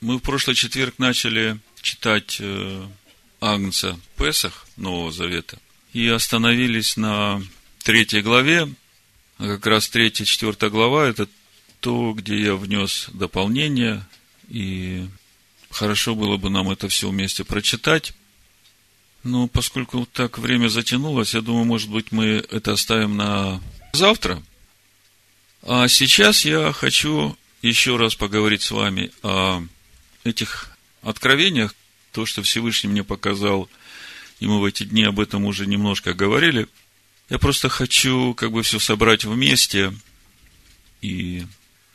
Мы в прошлый четверг начали читать Агнца Песах Нового Завета и остановились на 3 главе, а как раз 3-4 глава – это то, где я внес дополнение, и хорошо было бы нам это все вместе прочитать. Но поскольку так время затянулось, я думаю, может быть, мы это оставим на завтра. А сейчас я хочу еще раз поговорить с вами о этих откровениях, то, что Всевышний мне показал, и мы в эти дни об этом уже немножко говорили. Я просто хочу все собрать вместе, и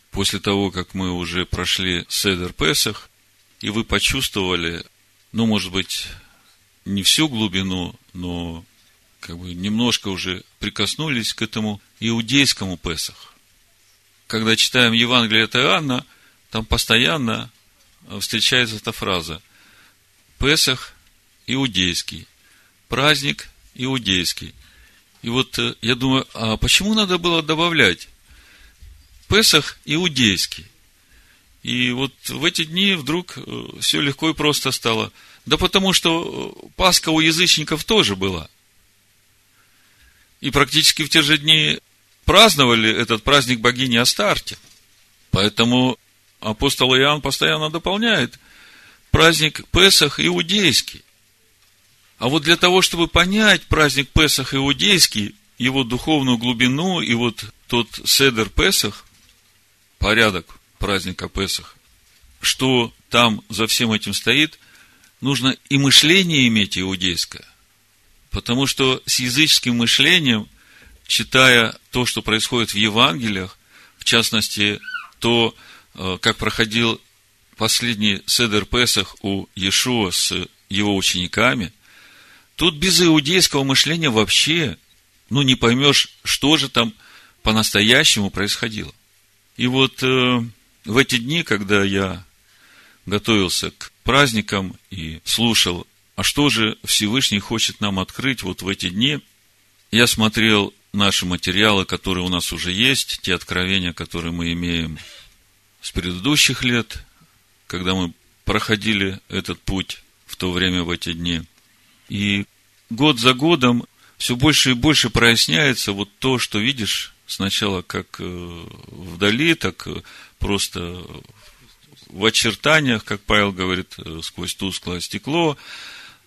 после того, как мы уже прошли Седер Песах, и вы почувствовали, может быть, не всю глубину, но немножко уже прикоснулись к этому иудейскому Песах. Когда читаем Евангелие от Иоанна, там постоянно встречается эта фраза: Песах иудейский, праздник иудейский. И я думаю, а почему надо было добавлять Песах иудейский? И в эти дни вдруг все легко и просто стало. Да потому что Пасха у язычников тоже была. И практически в те же дни праздновали этот праздник богини Астарте. Поэтому апостол Иоанн постоянно дополняет: праздник Песах иудейский. А для того, чтобы понять праздник Песах иудейский, его духовную глубину и тот Седер Песах, порядок праздника Песах, что там за всем этим стоит, нужно и мышление иметь иудейское. Потому что с языческим мышлением, читая то, что происходит в Евангелиях, в частности, то, как проходил последний Седер Песах у Иешуа с его учениками, тут без иудейского мышления вообще, не поймешь, что же там по-настоящему происходило. И в эти дни, когда я готовился к праздникам и слушал, а что же Всевышний хочет нам открыть в эти дни, я смотрел наши материалы, которые у нас уже есть, те откровения, которые мы имеем с предыдущих лет, когда мы проходили этот путь в то время, в эти дни. И год за годом все больше и больше проясняется то, что видишь сначала как вдали, так просто в очертаниях, как Павел говорит, сквозь тусклое стекло.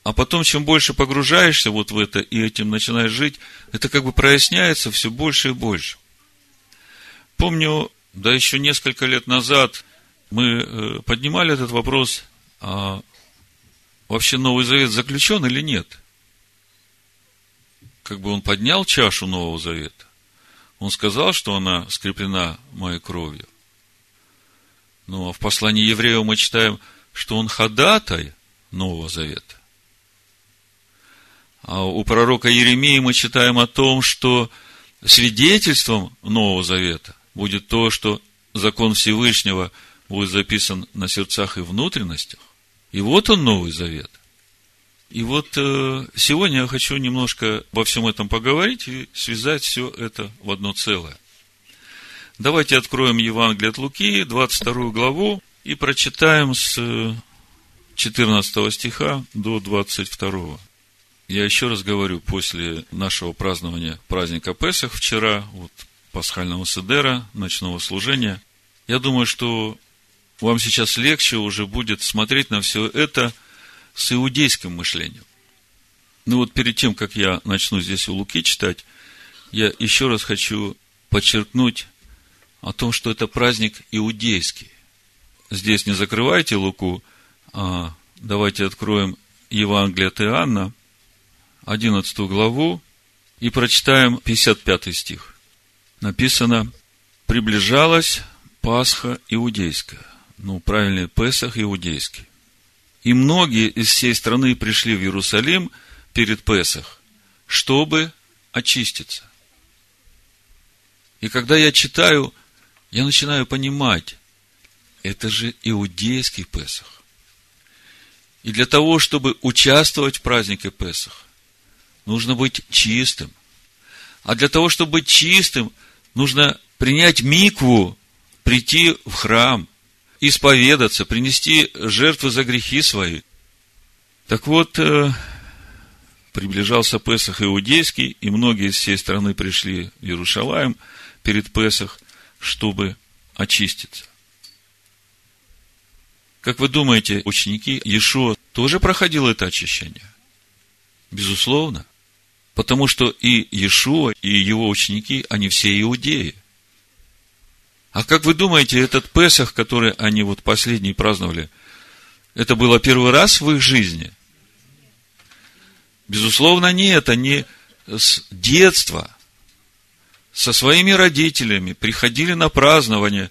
А потом, чем больше погружаешься в это и этим начинаешь жить, это проясняется все больше и больше. Помню, да еще несколько лет назад мы поднимали этот вопрос, а вообще Новый Завет заключен или нет? Он поднял чашу Нового Завета. Он сказал, что она скреплена моей кровью. А в послании евреев мы читаем, что он ходатай Нового Завета. А у пророка Иеремии мы читаем о том, что свидетельством Нового Завета будет то, что закон Всевышнего будет записан на сердцах и внутренностях. И он, Новый Завет. И сегодня я хочу немножко обо всем этом поговорить и связать все это в одно целое. Давайте откроем Евангелие от Луки, 22 главу, и прочитаем с 14 стиха до 22. Я еще раз говорю, после нашего празднования праздника Песах вчера, пасхального седера, ночного служения, я думаю, что вам сейчас легче уже будет смотреть на все это с иудейским мышлением. Перед тем, как я начну здесь у Луки читать, я еще раз хочу подчеркнуть о том, что это праздник иудейский. Здесь не закрывайте Луку, а давайте откроем Евангелие от Иоанна, 11 главу, и прочитаем 55 стих. Написано: «Приближалась Пасха иудейская». Правильный Песах иудейский. «И многие из всей страны пришли в Иерусалим перед Песах, чтобы очиститься». И когда я читаю, я начинаю понимать, это же иудейский Песах. И для того, чтобы участвовать в празднике Песах, нужно быть чистым. А для того, чтобы быть чистым, нужно принять микву, прийти в храм, исповедаться, принести жертвы за грехи свои. Так вот, приближался Песах иудейский, и многие из всей страны пришли в Иерушалаим перед Песах, чтобы очиститься. Как вы думаете, ученики Иешуа тоже проходил это очищение? Безусловно. Потому что и Иешуа, и его ученики, они все иудеи. А как вы думаете, этот Песах, который они вот последний праздновали, это было первый раз в их жизни? Безусловно, нет. Они с детства со своими родителями приходили на празднование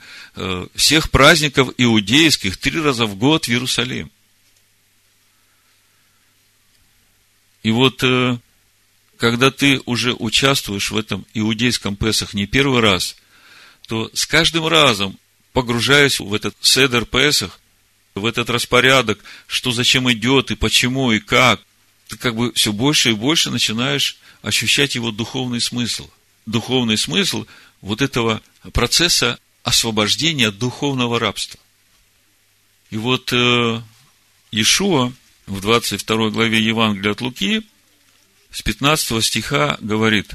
всех праздников иудейских 3 раза в год в Иерусалим. И вот, когда ты уже участвуешь в этом иудейском Песах не первый раз, то с каждым разом, погружаясь в этот Седер Песах, в этот распорядок, что зачем идет, и почему, и как, ты как бы все больше и больше начинаешь ощущать его духовный смысл. Духовный смысл вот этого процесса освобождения от духовного рабства. И вот Иешуа в 22 главе Евангелия от Луки с 15 стиха говорит: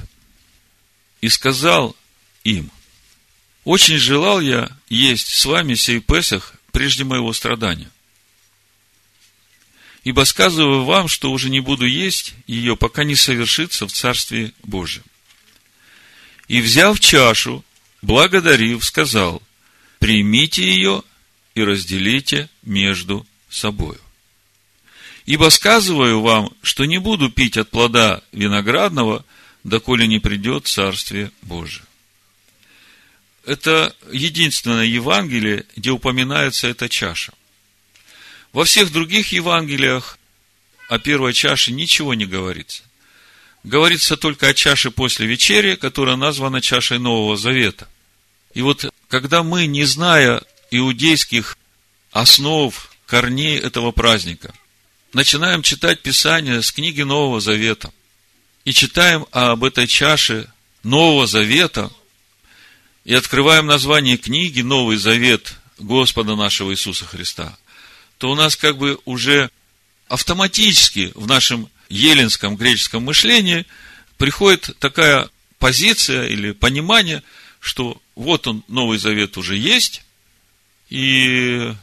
«И сказал им: очень желал я есть с вами сей Песах прежде моего страдания. Ибо сказываю вам, что уже не буду есть ее, пока не совершится в Царстве Божьем. И, взяв чашу, благодарив, сказал: примите ее и разделите между собою. Ибо сказываю вам, что не буду пить от плода виноградного, доколе не придет Царствие Божие». Это единственное Евангелие, где упоминается эта чаша. Во всех других Евангелиях о первой чаше ничего не говорится. Говорится только о чаше после вечери, которая названа чашей Нового Завета. И вот, когда мы, не зная иудейских основ, корней этого праздника, начинаем читать Писание с книги Нового Завета и читаем об этой чаше Нового Завета и открываем название книги «Новый Завет Господа нашего Иисуса Христа», то у нас как бы уже автоматически в нашем еленском греческом мышлении приходит такая позиция или понимание, что вот он, Новый Завет уже есть, и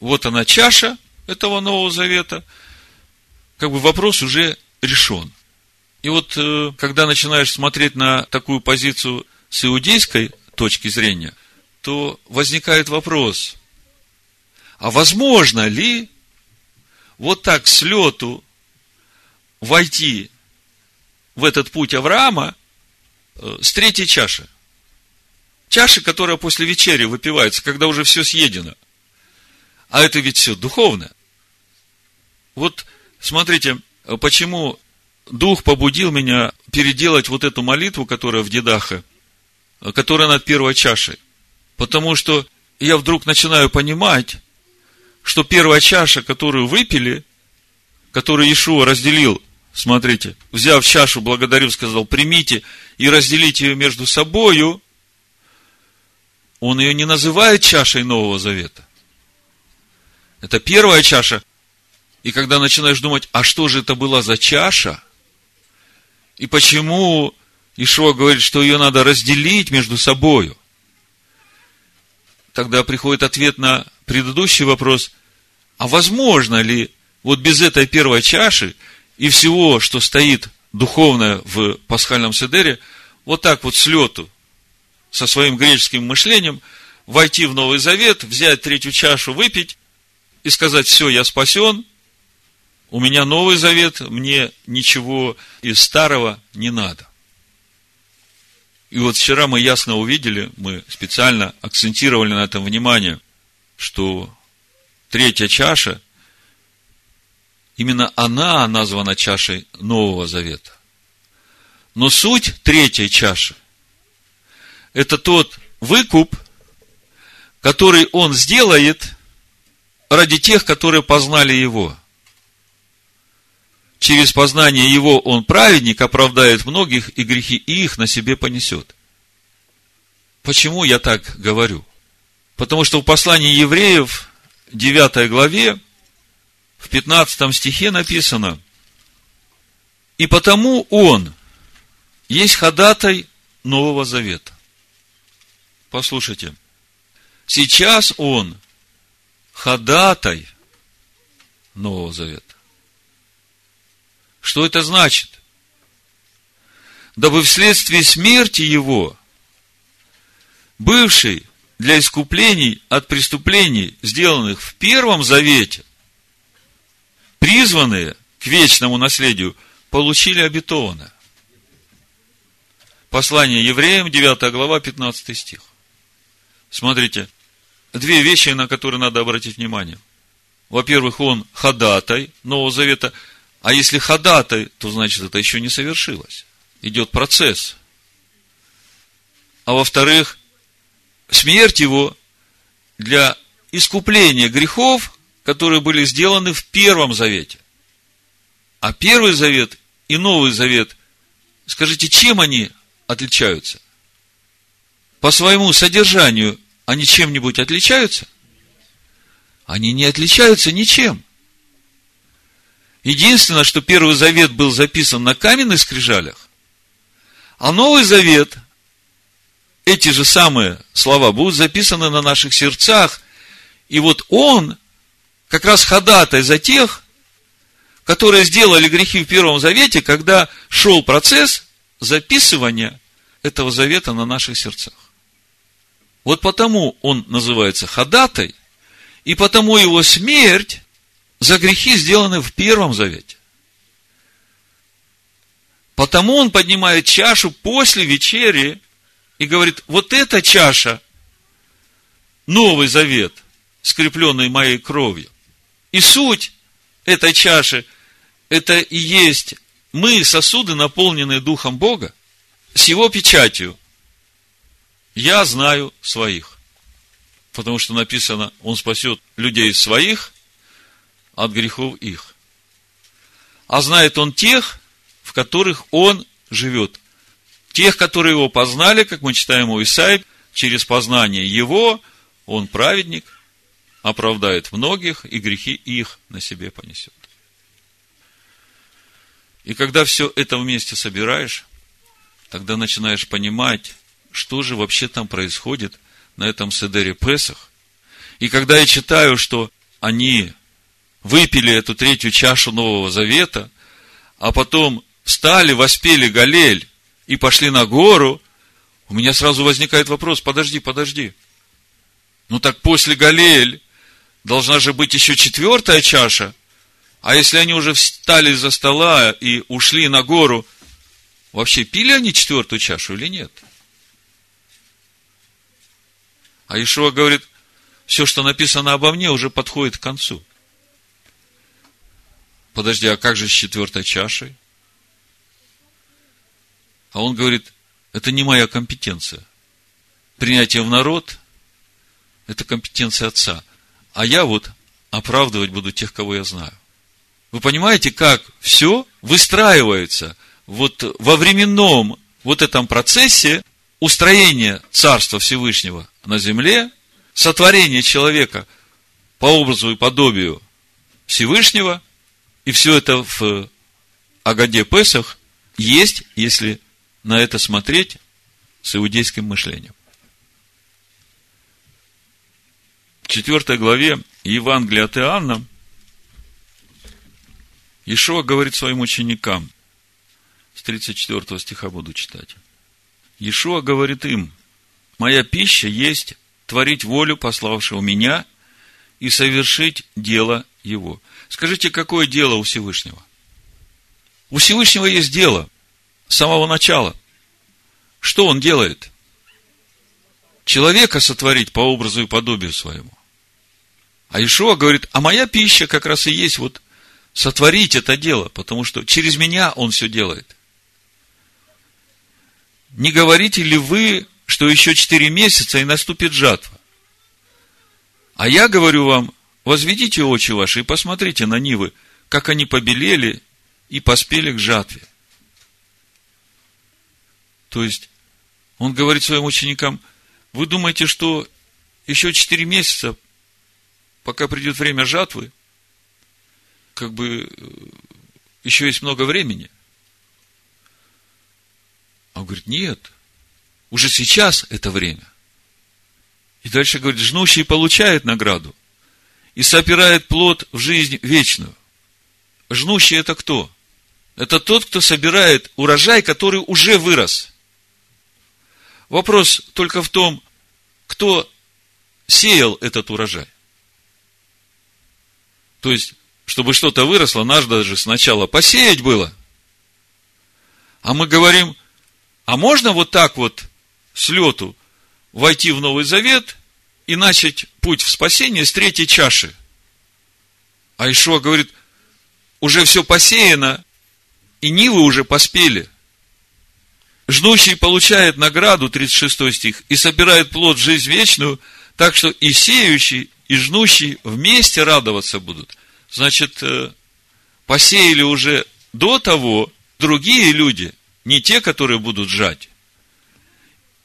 вот она чаша этого Нового Завета, как бы вопрос уже решен. И вот, когда начинаешь смотреть на такую позицию с иудейской точки зрения, то возникает вопрос, а возможно ли вот так с лету войти в этот путь Авраама с 3-й чаши? Чаши, которая после вечери выпивается, когда уже все съедено. А это ведь все духовное. Вот смотрите, почему Дух побудил меня переделать вот эту молитву, которая в Дидахе, которая над первой чашей. Потому что я вдруг начинаю понимать, что первая чаша, которую выпили, которую Иешуа разделил, смотрите, взяв чашу, благодарив, сказал: примите и разделите ее между собою, он ее не называет чашей Нового Завета. Это первая чаша. И когда начинаешь думать, а что же это была за чаша? И почему Иешуа говорит, что ее надо разделить между собою? Тогда приходит ответ на предыдущий вопрос: а возможно ли вот без этой первой чаши и всего, что стоит духовное в пасхальном седере, вот так вот с лету, со своим греческим мышлением, войти в Новый Завет, взять 3-ю чашу, выпить и сказать: все, я спасен, у меня Новый Завет, мне ничего из старого не надо. И вот вчера мы ясно увидели, мы специально акцентировали на этом внимание, что 3-я чаша, именно она названа чашей Нового Завета. Но суть 3-й чаши – это тот выкуп, который он сделает ради тех, которые познали его. Через познание его он, праведник, оправдает многих, и грехи их на себе понесет. Почему я так говорю? Потому что в послании евреев, 9 главе, в 15 стихе написано: «И потому он есть ходатай Нового Завета». Послушайте, сейчас он ходатай Нового Завета. Что это значит? Дабы вследствие смерти его, бывший для искуплений от преступлений, сделанных в Первом Завете, призванные к вечному наследию, получили обетованное. Послание евреям, 9 глава, 15 стих. Смотрите, две вещи, на которые надо обратить внимание. Во-первых, он ходатай Нового Завета, а если ходатай, то значит, это еще не совершилось. Идет процесс. А во-вторых, смерть его для искупления грехов, которые были сделаны в Первом Завете. А Первый Завет и Новый Завет, скажите, чем они отличаются? По своему содержанию они чем-нибудь отличаются? Они не отличаются ничем. Единственное, что Первый Завет был записан на каменных скрижалях, а Новый Завет, эти же самые слова будут записаны на наших сердцах. И вот он как раз ходатай за тех, которые сделали грехи в Первом Завете, когда шел процесс записывания этого завета на наших сердцах. Вот потому он называется ходатай, и потому его смерть за грехи сделаны в Первом Завете. Потому он поднимает чашу после вечери и говорит: вот эта чаша, Новый Завет, скрепленный моей кровью. И суть этой чаши, это и есть мы, сосуды, наполненные Духом Бога, с Его печатью. Я знаю своих. Потому что написано, Он спасет людей своих от грехов их. А знает Он тех, в которых он живет. Тех, которые его познали, как мы читаем у Исаии, через познание его, он праведник, оправдает многих, и грехи их на себе понесет. И когда все это вместе собираешь, тогда начинаешь понимать, что же вообще там происходит на этом Седере Песах. И когда я читаю, что они выпили эту третью чашу Нового Завета, а потом встали, воспели Галель и пошли на гору, у меня сразу возникает вопрос: подожди. Ну так после Галель должна же быть еще четвертая чаша, а если они уже встали из-за стола и ушли на гору, вообще пили они четвертую чашу или нет? А Иешуа говорит: все, что написано обо мне, уже подходит к концу. Подожди, а как же с четвертой чашей? А он говорит: это не моя компетенция. Принятие в народ – это компетенция Отца. А я вот оправдывать буду тех, кого я знаю. Вы понимаете, как все выстраивается вот во временном вот этом процессе устроения Царства Всевышнего на земле, сотворения человека по образу и подобию Всевышнего, и все это в Агаде Песах есть, если на это смотреть с иудейским мышлением. В 4 главе Евангелия от Иоанна Иешуа говорит своим ученикам, с 34 стиха буду читать. Иешуа говорит им: «Моя пища есть творить волю пославшего меня и совершить дело его». Скажите, какое дело у Всевышнего? У Всевышнего есть дело с самого начала. Что он делает? Человека сотворить по образу и подобию своему. А Иешуа говорит: а моя пища как раз и есть вот сотворить это дело, потому что через меня он все делает. Не говорите ли вы, что еще 4 месяца и наступит жатва? А я говорю вам: возведите очи ваши и посмотрите на нивы, как они побелели и поспели к жатве. То есть, он говорит своим ученикам: вы думаете, что еще 4 месяца, пока придет время жатвы, еще есть много времени. Он говорит, нет, уже сейчас это время. И дальше говорит, жнущий получает награду и сопирает плод в жизнь вечную. Жнущий это кто? Это тот, кто собирает урожай, который уже вырос. Вопрос только в том, кто сеял этот урожай. То есть, чтобы что-то выросло, надо же сначала посеять было. А мы говорим, а можно вот так вот с лету войти в Новый Завет и начать путь в спасение с 3-й чаши? А Иешуа говорит, уже все посеяно, и нивы уже поспели. Жнущий получает награду, 36 стих, и собирает плод в жизнь вечную, так что и сеющий, и жнущий вместе радоваться будут. Значит, посеяли уже до того другие люди, не те, которые будут жать.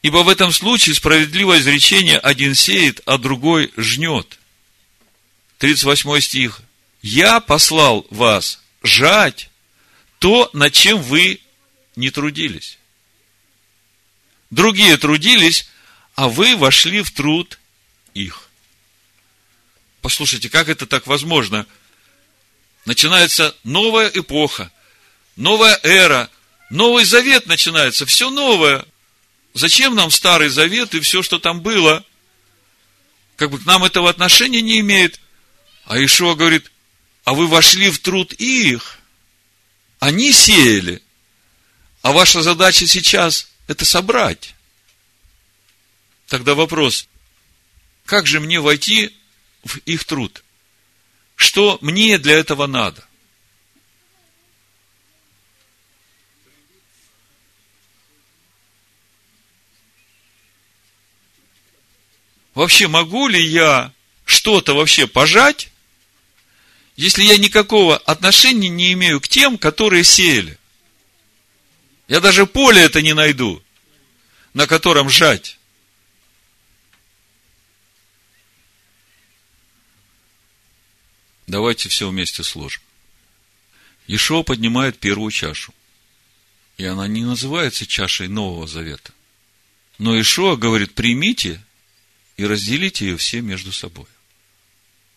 Ибо в этом случае справедливое изречение: один сеет, а другой жнет. 38 стих. Я послал вас жать то, над чем вы не трудились. Другие трудились, а вы вошли в труд их. Послушайте, как это так возможно? Начинается новая эпоха, новая эра, Новый Завет начинается, все новое. Зачем нам Старый Завет и все, что там было? К нам этого отношения не имеет. А Иешуа говорит, а вы вошли в труд их. Они сеяли. А ваша задача сейчас – это собрать. Тогда вопрос, как же мне войти в их труд? Что мне для этого надо? Вообще, могу ли я что-то вообще пожать, если я никакого отношения не имею к тем, которые сеяли? Я даже поле это не найду, на котором жать. Давайте все вместе сложим. Иешуа поднимает 1-ю чашу. И она не называется чашей Нового Завета. Но Иешуа говорит, примите и разделите ее все между собой.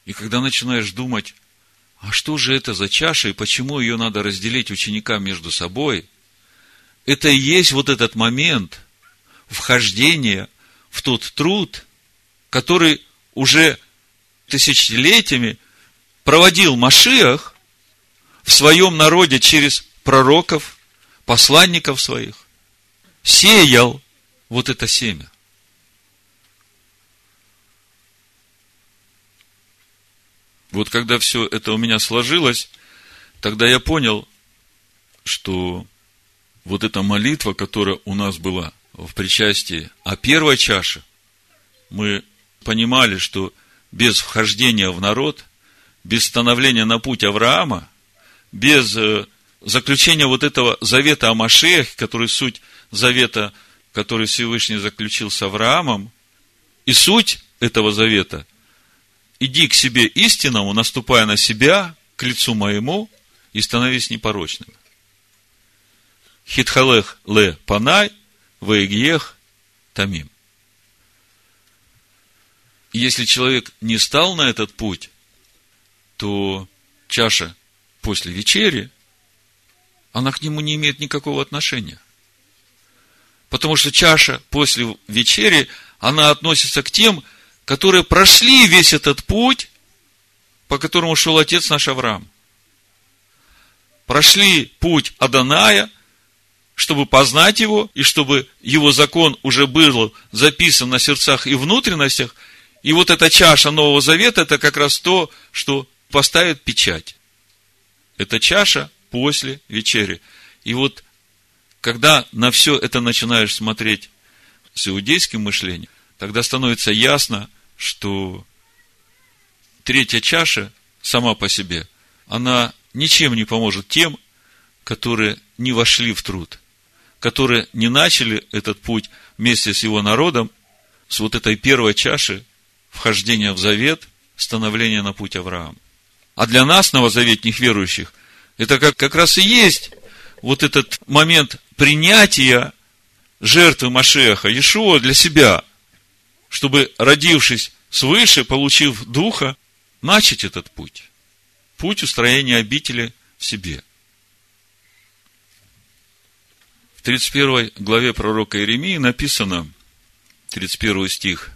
И когда начинаешь думать, а что же это за чаша и почему ее надо разделить ученикам между собой, это и есть вот этот момент вхождения в тот труд, который уже тысячелетиями проводил Машиах в своем народе через пророков, посланников своих, сеял вот это семя. Вот когда все это у меня сложилось, тогда я понял, что вот эта молитва, которая у нас была в причастии о 1-й чаше, мы понимали, что без вхождения в народ, без становления на путь Авраама, без заключения вот этого завета о Машиахе, который суть завета, который Всевышний заключил с Авраамом, и суть этого завета: иди к себе истинному, наступая на себя, к лицу моему, и становись непорочным. Хитхалех ле панай, ваегьех тамим. Если человек не стал на этот путь, то чаша после вечери, она к нему не имеет никакого отношения. Потому что чаша после вечери, она относится к тем, которые прошли весь этот путь, по которому шел отец наш Авраам. Прошли путь Адоная, чтобы познать его, и чтобы его закон уже был записан на сердцах и внутренностях. И вот эта чаша Нового Завета, это как раз то, что поставит печать. Это чаша после вечери. И вот, когда на все это начинаешь смотреть с иудейским мышлением, тогда становится ясно, что 3-я чаша сама по себе, она ничем не поможет тем, которые не вошли в труд, которые не начали этот путь вместе с его народом, с вот этой 1-й чаши, вхождение в завет, становление на путь Авраама. А для нас, новозаветних верующих, это как раз и есть вот этот момент принятия жертвы Машиаха, Иешуа для себя, чтобы, родившись свыше, получив Духа, начать этот путь. Путь устроения обители в себе. В 31 главе пророка Иеремии написано, 31 стих,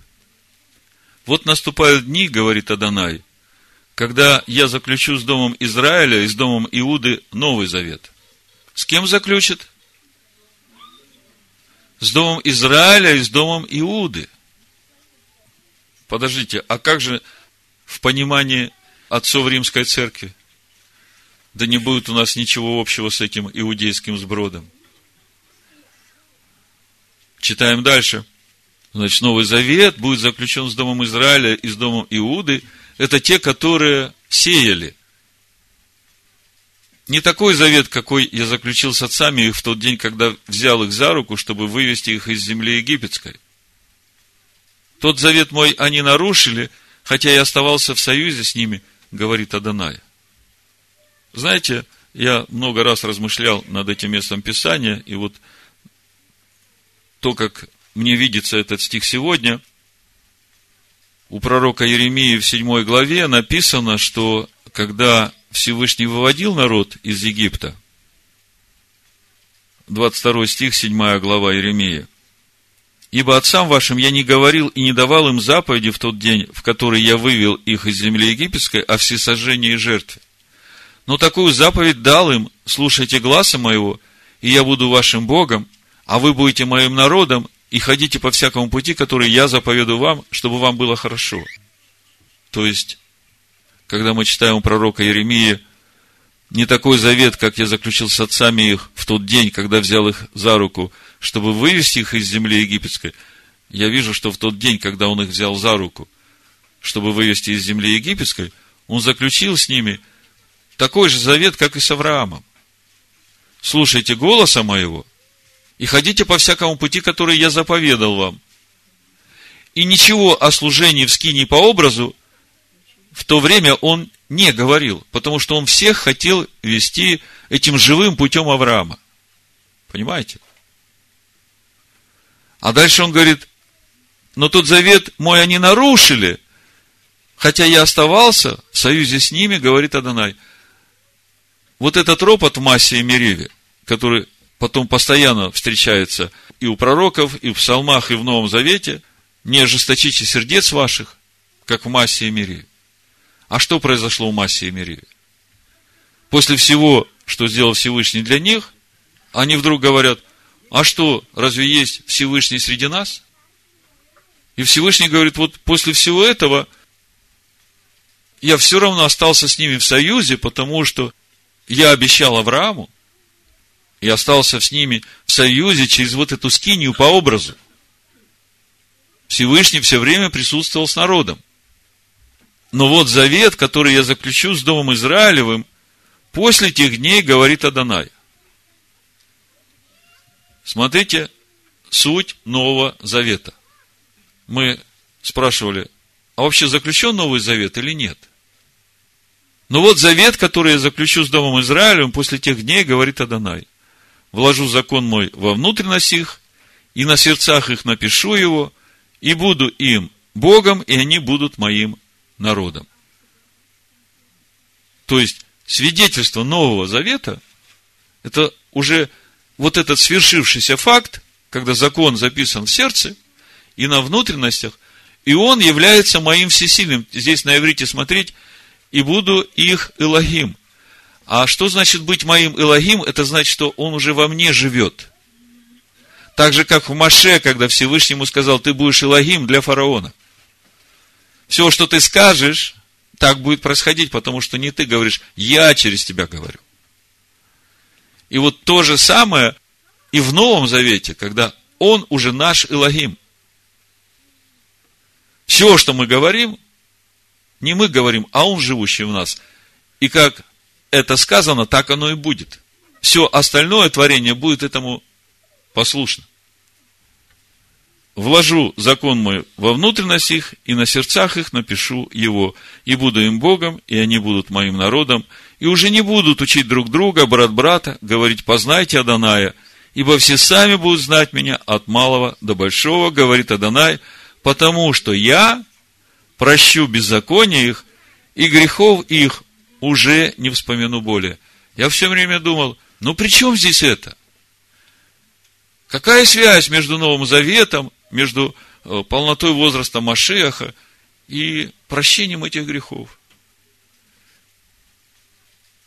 «Вот наступают дни, — говорит Адонай, — когда я заключу с домом Израиля и с домом Иуды Новый Завет». С кем заключит? С домом Израиля и с домом Иуды. Подождите, а как же в понимании отцов Римской Церкви? Да не будет у нас ничего общего с этим иудейским сбродом. Читаем дальше. Значит, Новый Завет будет заключен с домом Израиля и с домом Иуды. Это те, которые сеяли. Не такой завет, какой я заключил с отцами в тот день, когда взял их за руку, чтобы вывести их из земли египетской. Тот завет мой они нарушили, хотя я оставался в союзе с ними, говорит Адонай. Знаете, я много раз размышлял над этим местом Писания, и вот то, как мне видится этот стих сегодня, у пророка Иеремии в 7 главе написано, что когда Всевышний выводил народ из Египта, 22 стих, 7 глава Иеремии, «Ибо отцам вашим я не говорил и не давал им заповеди в тот день, в который я вывел их из земли египетской, о всесожжении и жертве. Но такую заповедь дал им: слушайте гласа моего, и я буду вашим Богом, а вы будете моим народом, и ходите по всякому пути, который я заповедую вам, чтобы вам было хорошо». То есть, когда мы читаем у пророка Иеремии, не такой завет, как я заключил с отцами их в тот день, когда взял их за руку, чтобы вывести их из земли египетской, я вижу, что в тот день, когда он их взял за руку, чтобы вывести из земли египетской, он заключил с ними такой же завет, как и с Авраамом. «Слушайте голоса моего и ходите по всякому пути, который я заповедал вам. И ничего о служении в скинии по образу в то время он не говорил, потому что он всех хотел вести этим живым путем Авраама». Понимаете? А дальше он говорит, но тот завет мой они нарушили, хотя я оставался в союзе с ними, говорит Адонай. Вот этот ропот в Массе и Мериве, который потом постоянно встречается и у пророков, и в псалмах, и в Новом Завете, не ожесточите сердец ваших, как в Массе и Мериве. А что произошло в Массе и Мериве? После всего, что сделал Всевышний для них, они вдруг говорят, а что, разве есть Всевышний среди нас? И Всевышний говорит, вот после всего этого я все равно остался с ними в союзе, потому что я обещал Аврааму, и остался с ними в союзе через вот эту скинию по образу. Всевышний все время присутствовал с народом. Но вот завет, который я заключу с Домом Израилевым, после тех дней, говорит Адонай. Смотрите, суть Нового Завета. Мы спрашивали, а вообще заключен Новый Завет или нет? Но вот завет, который я заключу с Домом Израилевым, после тех дней, говорит Адонай. Вложу закон мой во внутренность их, и на сердцах их напишу его, и буду им Богом, и они будут моим народом. То есть, свидетельство Нового Завета – это уже вот этот свершившийся факт, когда закон записан в сердце и на внутренностях, и он является моим всесильным. Здесь на иврите смотреть, и буду их Элохим. А что значит быть моим Элохим? Это значит, что он уже во мне живет. Так же, как в Моше, когда Всевышний ему сказал, ты будешь Элохим для фараона. Все, что ты скажешь, так будет происходить, потому что не ты говоришь, я через тебя говорю. И вот то же самое и в Новом Завете, когда он уже наш Элохим. Все, что мы говорим, не мы говорим, а он, живущий в нас. И как это сказано, так оно и будет. Все остальное творение будет этому послушно. вложу закон мой во внутренность их, и на сердцах их напишу его, и буду им Богом, и они будут моим народом, и уже не будут учить друг друга, брат брата, говорить, познайте Адоная, ибо все сами будут знать меня от малого до большого, говорит Адонай, потому что я прощу беззаконие их, и грехов их уже не вспомяну более. Я все время думал, ну при чем здесь это? Какая связь между Новым Заветом, между полнотой возраста Машиаха и прощением этих грехов?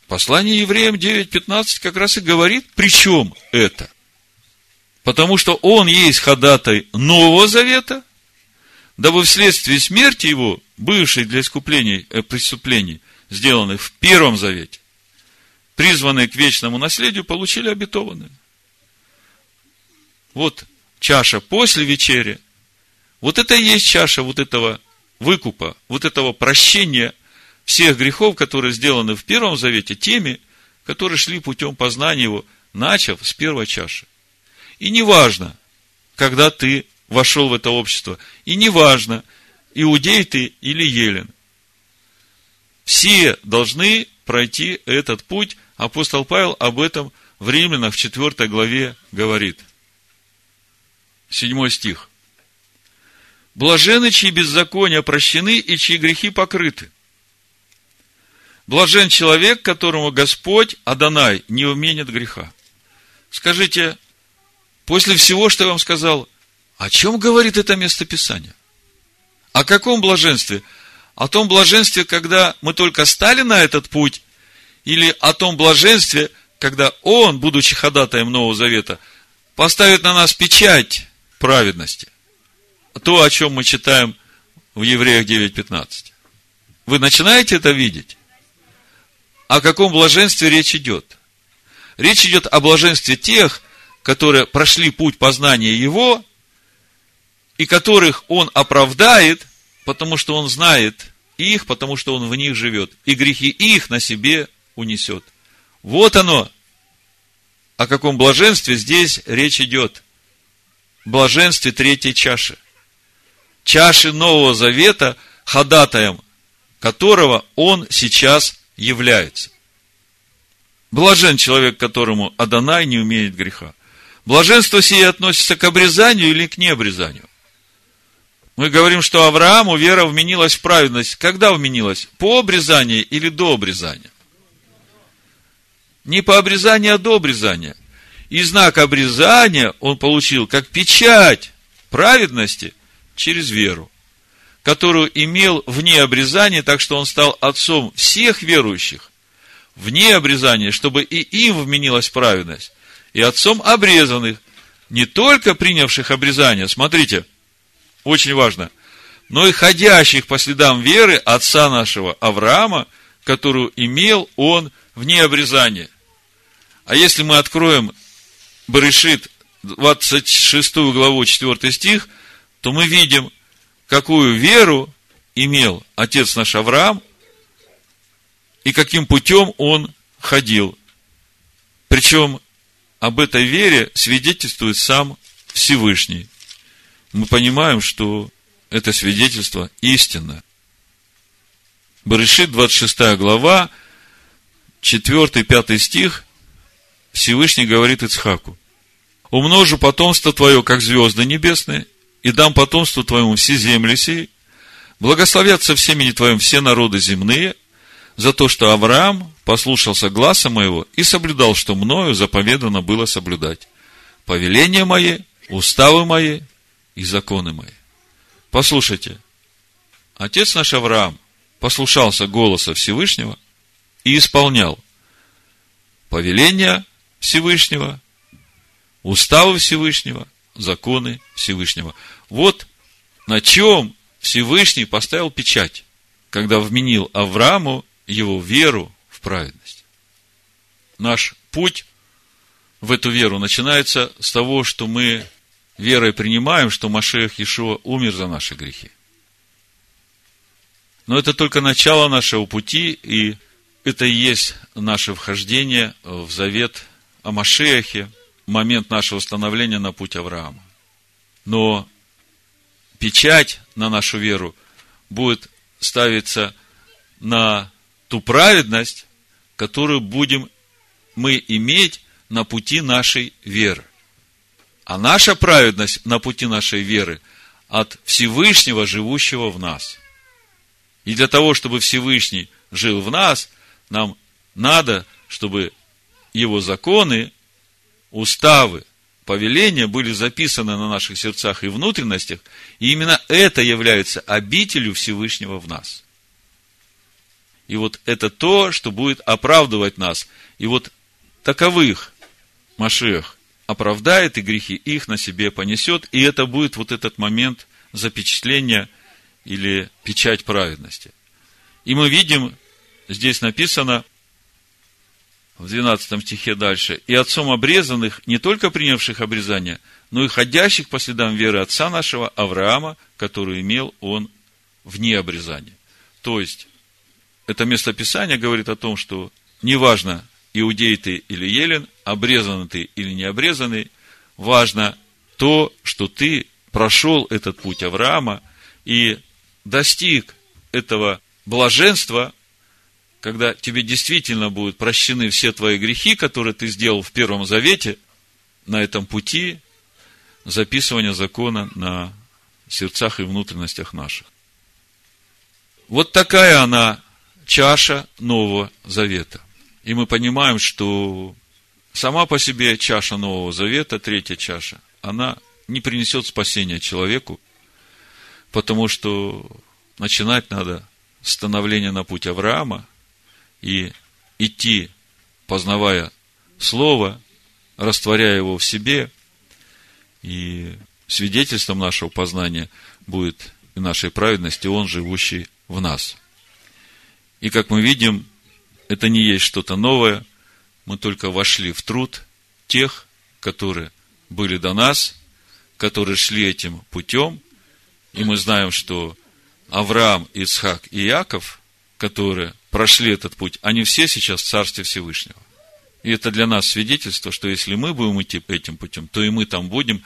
Послание евреям 9:15 как раз и говорит, при чем это? Потому что он есть ходатай Нового Завета, дабы вследствие смерти его, бывшей для искупления преступлений, сделанных в Первом Завете, призванные к вечному наследию, получили обетованное. Вот чаша после вечери, вот это и есть чаша вот этого выкупа, вот этого прощения всех грехов, которые сделаны в Первом Завете теми, которые шли путем познания его, начав с первой чаши. И не важно, когда ты вошел в это общество, и не важно, иудей ты или елен. Все должны пройти этот путь. Апостол Павел об этом в Римлянах в 4 главе говорит. 7 стих. Блаженны, чьи беззакония прощены и чьи грехи покрыты. Блажен человек, которому Господь, Адонай, не уменит греха. Скажите, после всего, что я вам сказал, о чем говорит это место Писания? О каком блаженстве? О том блаженстве, когда мы только стали на этот путь, или о том блаженстве, когда Он, будучи ходатаем Нового Завета, поставит на нас печать праведности. То, о чем мы читаем в Евреях 9:15. Вы начинаете это видеть? О каком блаженстве речь идет? Речь идет о блаженстве тех, которые прошли путь познания Его, и которых Он оправдает, потому что Он знает их, потому что Он в них живет, и грехи их на себе унесет. Вот оно, о каком блаженстве здесь речь идет. Блаженстве третьей чаши. Чаши Нового Завета, ходатаем которого Он сейчас является. Блажен человек, которому Адонай не умеет греха. Блаженство сие относится к обрезанию или к необрезанию? Мы говорим, что Аврааму вера вменилась в праведность. Когда вменилась? По обрезанию или до обрезания? Не по обрезанию, а до обрезания. И знак обрезания он получил как печать праведности через веру, которую имел вне обрезания, так что он стал отцом всех верующих вне обрезания, чтобы и им вменилась праведность, и отцом обрезанных, не только принявших обрезание, смотрите, очень важно, но и ходящих по следам веры отца нашего Авраама, которую имел он вне обрезания. А если мы откроем Берешит 26 главу 4 стих, то мы видим, какую веру имел отец наш Авраам и каким путем он ходил. Причем об этой вере свидетельствует сам Всевышний. Мы понимаем, что это свидетельство истинно. Берешит 26 глава, 4-5 стих. Всевышний говорит Ицхаку: «Умножу потомство твое, как звезды небесные, и дам потомству твоему все земли сии, благословятся в семени твоем все народы земные, за то, что Авраам послушался гласа моего и соблюдал, что мною заповедано было соблюдать. Повеления мои, уставы мои и законы мои». Послушайте, отец наш Авраам послушался голоса Всевышнего и исполнял повеления Всевышнего, уставы Всевышнего, законы Всевышнего. Вот на чем Всевышний поставил печать, когда вменил Аврааму его веру в праведность. Наш путь в эту веру начинается с того, что мы верой принимаем, что Машиах Иешуа умер за наши грехи. Но это только начало нашего пути, и это и есть наше вхождение в завет о Машиахе, момент нашего становления на путь Авраама. Но печать на нашу веру будет ставиться на ту праведность, которую будем мы иметь на пути нашей веры. А наша праведность на пути нашей веры от Всевышнего, живущего в нас. И для того, чтобы Всевышний жил в нас, нам надо, чтобы его законы, уставы, повеления были записаны на наших сердцах и внутренностях, и именно это является обителью Всевышнего в нас. И вот это то, что будет оправдывать нас. И вот таковых Машиах оправдает, и грехи их на себе понесет, и это будет вот этот момент запечатления или печать праведности. И мы видим, здесь написано, в 12 стихе дальше, «И отцом обрезанных, не только принявших обрезание, но и ходящих по следам веры отца нашего Авраама, которую имел он вне обрезания». То есть, это место Писания говорит о том, что неважно, иудей ты или елен, обрезанный ты или не обрезанный, важно то, что ты прошел этот путь Авраама и достиг этого блаженства, когда тебе действительно будут прощены все твои грехи, которые ты сделал в Первом Завете, на этом пути записывания закона на сердцах и внутренностях наших. Вот такая она чаша Нового Завета. И мы понимаем, что сама по себе чаша Нового Завета, третья чаша, она не принесет спасения человеку, потому что начинать надо с становления на путь Авраама и идти, познавая Слово, растворяя его в себе, и свидетельством нашего познания будет и нашей праведности Он, живущий в нас. И как мы видим, это не есть что-то новое, мы только вошли в труд тех, которые были до нас, которые шли этим путем, и мы знаем, что Авраам, Ицхак и Иаков, которые прошли этот путь, они все сейчас в Царстве Всевышнего. И это для нас свидетельство, что если мы будем идти этим путем, то и мы там будем,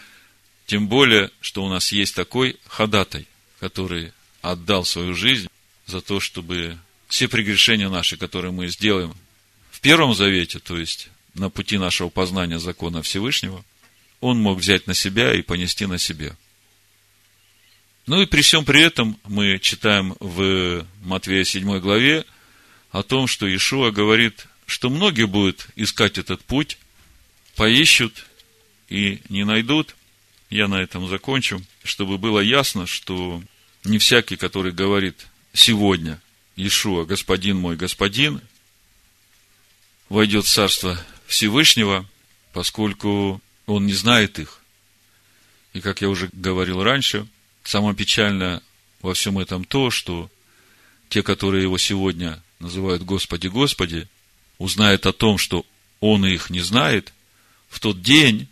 тем более, что у нас есть такой ходатай, который отдал свою жизнь за то, чтобы все прегрешения наши, которые мы сделаем в Первом Завете, то есть на пути нашего познания закона Всевышнего, он мог взять на себя и понести на себе. Ну и при всем при этом мы читаем в Матфея 7 главе о том, что Иешуа говорит, что многие будут искать этот путь, поищут и не найдут. Я на этом закончу, чтобы было ясно, что не всякий, который говорит сегодня Иешуа, господин мой, господин, войдет в Царство Всевышнего, поскольку он не знает их. И как я уже говорил раньше, самое печальное во всем этом то, что те, которые его сегодня называют Господи, Господи, узнают о том, что он их не знает, в тот день,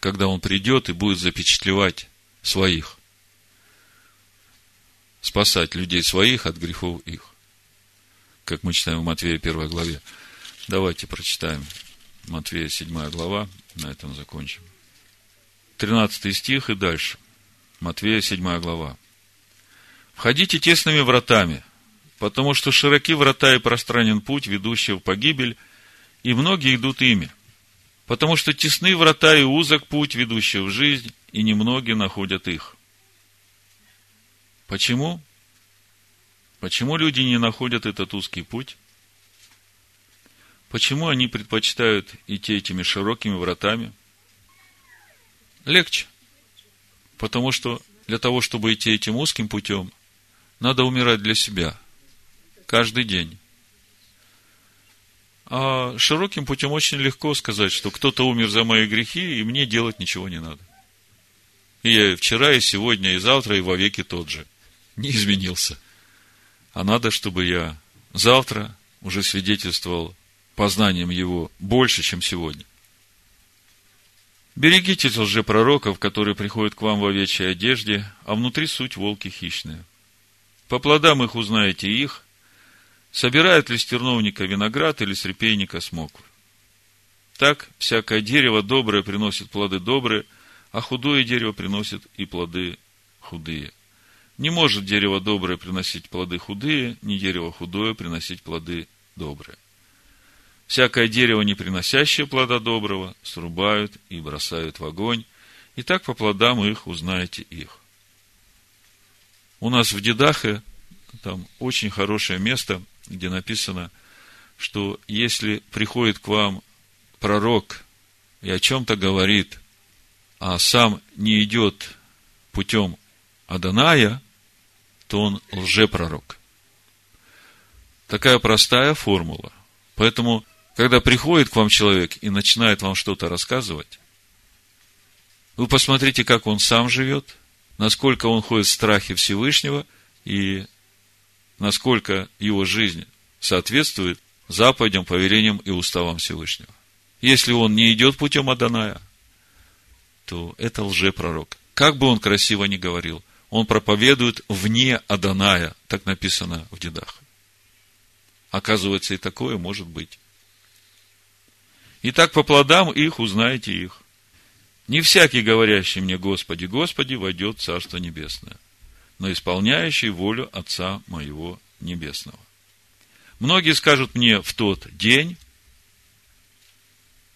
когда он придет и будет запечатлевать своих, спасать людей своих от грехов их. Как мы читаем в Матфея 1 главе. Давайте прочитаем Матфея 7 глава, на этом закончим. 13 стих и дальше. Матфея 7 глава. «Входите тесными вратами, потому что широки врата и пространен путь, ведущий в погибель, и многие идут ими, потому что тесны врата и узок путь, ведущий в жизнь, и немногие находят их». Почему? Почему люди не находят этот узкий путь? Почему они предпочитают идти этими широкими вратами? Легче. Потому что для того, чтобы идти этим узким путем, надо умирать для себя. Каждый день. А широким путем очень легко сказать, что кто-то умер за мои грехи, и мне делать ничего не надо. И я и вчера, и сегодня, и завтра, и вовеки тот же. Не изменился. А надо, чтобы я завтра уже свидетельствовал познанием его больше, чем сегодня. «Берегитесь лжепророков, которые приходят к вам в овечьей одежде, а внутри суть волки хищные. По плодам их узнаете их, собирают ли с терновника виноград или с репейника смокву. Так всякое дерево доброе приносит плоды добрые, а худое дерево приносит и плоды худые. Не может дерево доброе приносить плоды худые, ни дерево худое приносить плоды добрые. Всякое дерево, не приносящее плода доброго, срубают и бросают в огонь, и так по плодам их узнаете их. У нас в Дидахе там очень хорошее место, где написано, что если приходит к вам пророк и о чем-то говорит, а сам не идет путем Адоная, то он лжепророк. Такая простая формула. Поэтому, когда приходит к вам человек и начинает вам что-то рассказывать, вы посмотрите, как он сам живет, насколько он ходит в страхе Всевышнего и насколько его жизнь соответствует заповедям, повелениям и уставам Всевышнего. Если он не идет путем Адоная, то это лжепророк. Как бы он красиво ни говорил, он проповедует вне Адоная, так написано в Дидахе. Оказывается, и такое может быть. Итак, по плодам их узнаете их. Не всякий, говорящий мне Господи, Господи, войдет в Царство Небесное, но исполняющий волю Отца моего Небесного. Многие скажут мне в тот день: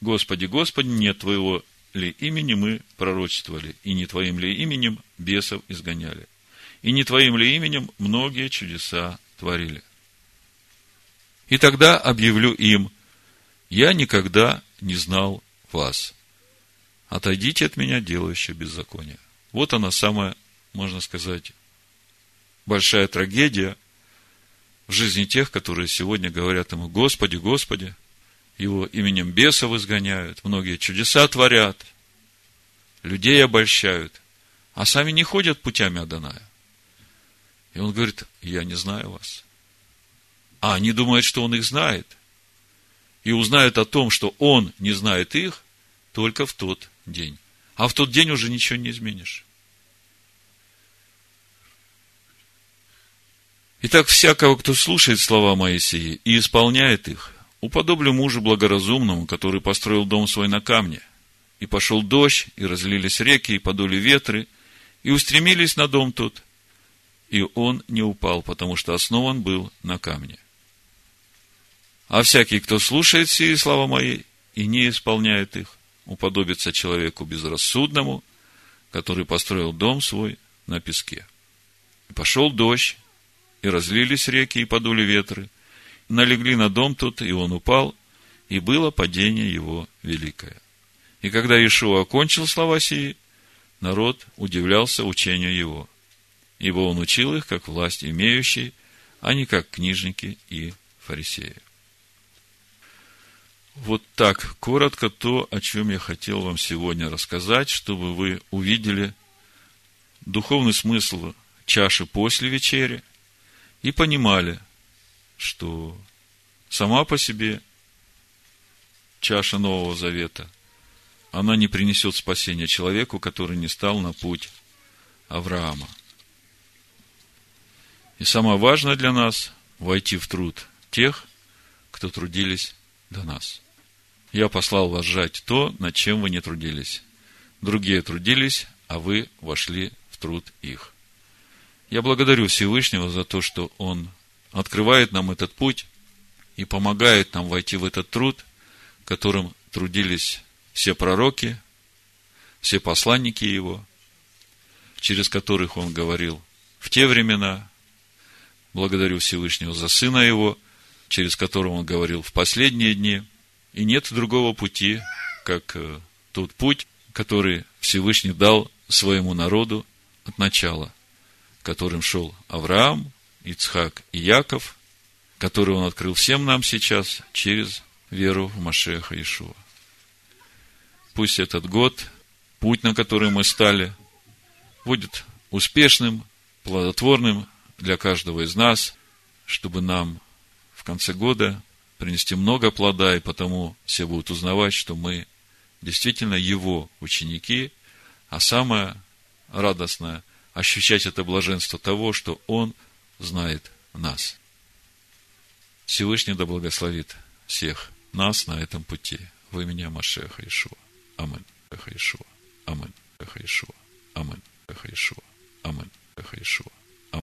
Господи, Господи, не Твоего ли имени мы пророчествовали, и не Твоим ли именем бесов изгоняли, и не Твоим ли именем многие чудеса творили. И тогда объявлю им: я никогда не знал вас. Отойдите от меня, делающие беззаконие. Вот она самая, можно сказать, большая трагедия в жизни тех, которые сегодня говорят ему: Господи, Господи, его именем бесов изгоняют, многие чудеса творят, людей обольщают, а сами не ходят путями Адоная. И он говорит: я не знаю вас. А они думают, что он их знает. И узнают о том, что он не знает их, только в тот день. А в тот день уже ничего не изменишь. Итак, всякого, кто слушает слова Моисеи и исполняет их, уподоблю мужу благоразумному, который построил дом свой на камне. И пошел дождь, и разлились реки, и подули ветры, и устремились на дом тот, и он не упал, потому что основан был на камне. А всякий, кто слушает сии слова мои и не исполняет их, уподобится человеку безрассудному, который построил дом свой на песке. И пошел дождь, и разлились реки, и подули ветры, и налегли на дом тот, и он упал, и было падение его великое. И когда Иешуа окончил слова сии, народ удивлялся учению его, ибо он учил их, как власть имеющий, а не как книжники и фарисеи. Вот так, коротко, то, о чем я хотел вам сегодня рассказать, чтобы вы увидели духовный смысл чаши после вечери и понимали, что сама по себе чаша Нового Завета, она не принесет спасения человеку, который не стал на путь Авраама. И самое важное для нас – войти в труд тех, кто трудились до нас. Я послал вас жать то, над чем вы не трудились. Другие трудились, а вы вошли в труд их. Я благодарю Всевышнего за то, что Он открывает нам этот путь и помогает нам войти в этот труд, которым трудились все пророки, все посланники Его, через которых Он говорил в те времена. Благодарю Всевышнего за Сына Его, через которого Он говорил в последние дни. И нет другого пути, как тот путь, который Всевышний дал своему народу от начала, которым шел Авраам, Ицхак и Иаков, который Он открыл всем нам сейчас через веру в Машиаха Иешуа. Пусть этот год, путь, на который мы стали, будет успешным, плодотворным для каждого из нас, чтобы нам в конце года принести много плода, и потому все будут узнавать, что мы действительно Его ученики, а самое радостное – ощущать это блаженство того, что Он знает нас. Всевышний да благословит всех нас на этом пути. В имени Машиаха Иешуа. Аминь. Аминь. Аминь. Аминь. Аминь. Иешуа.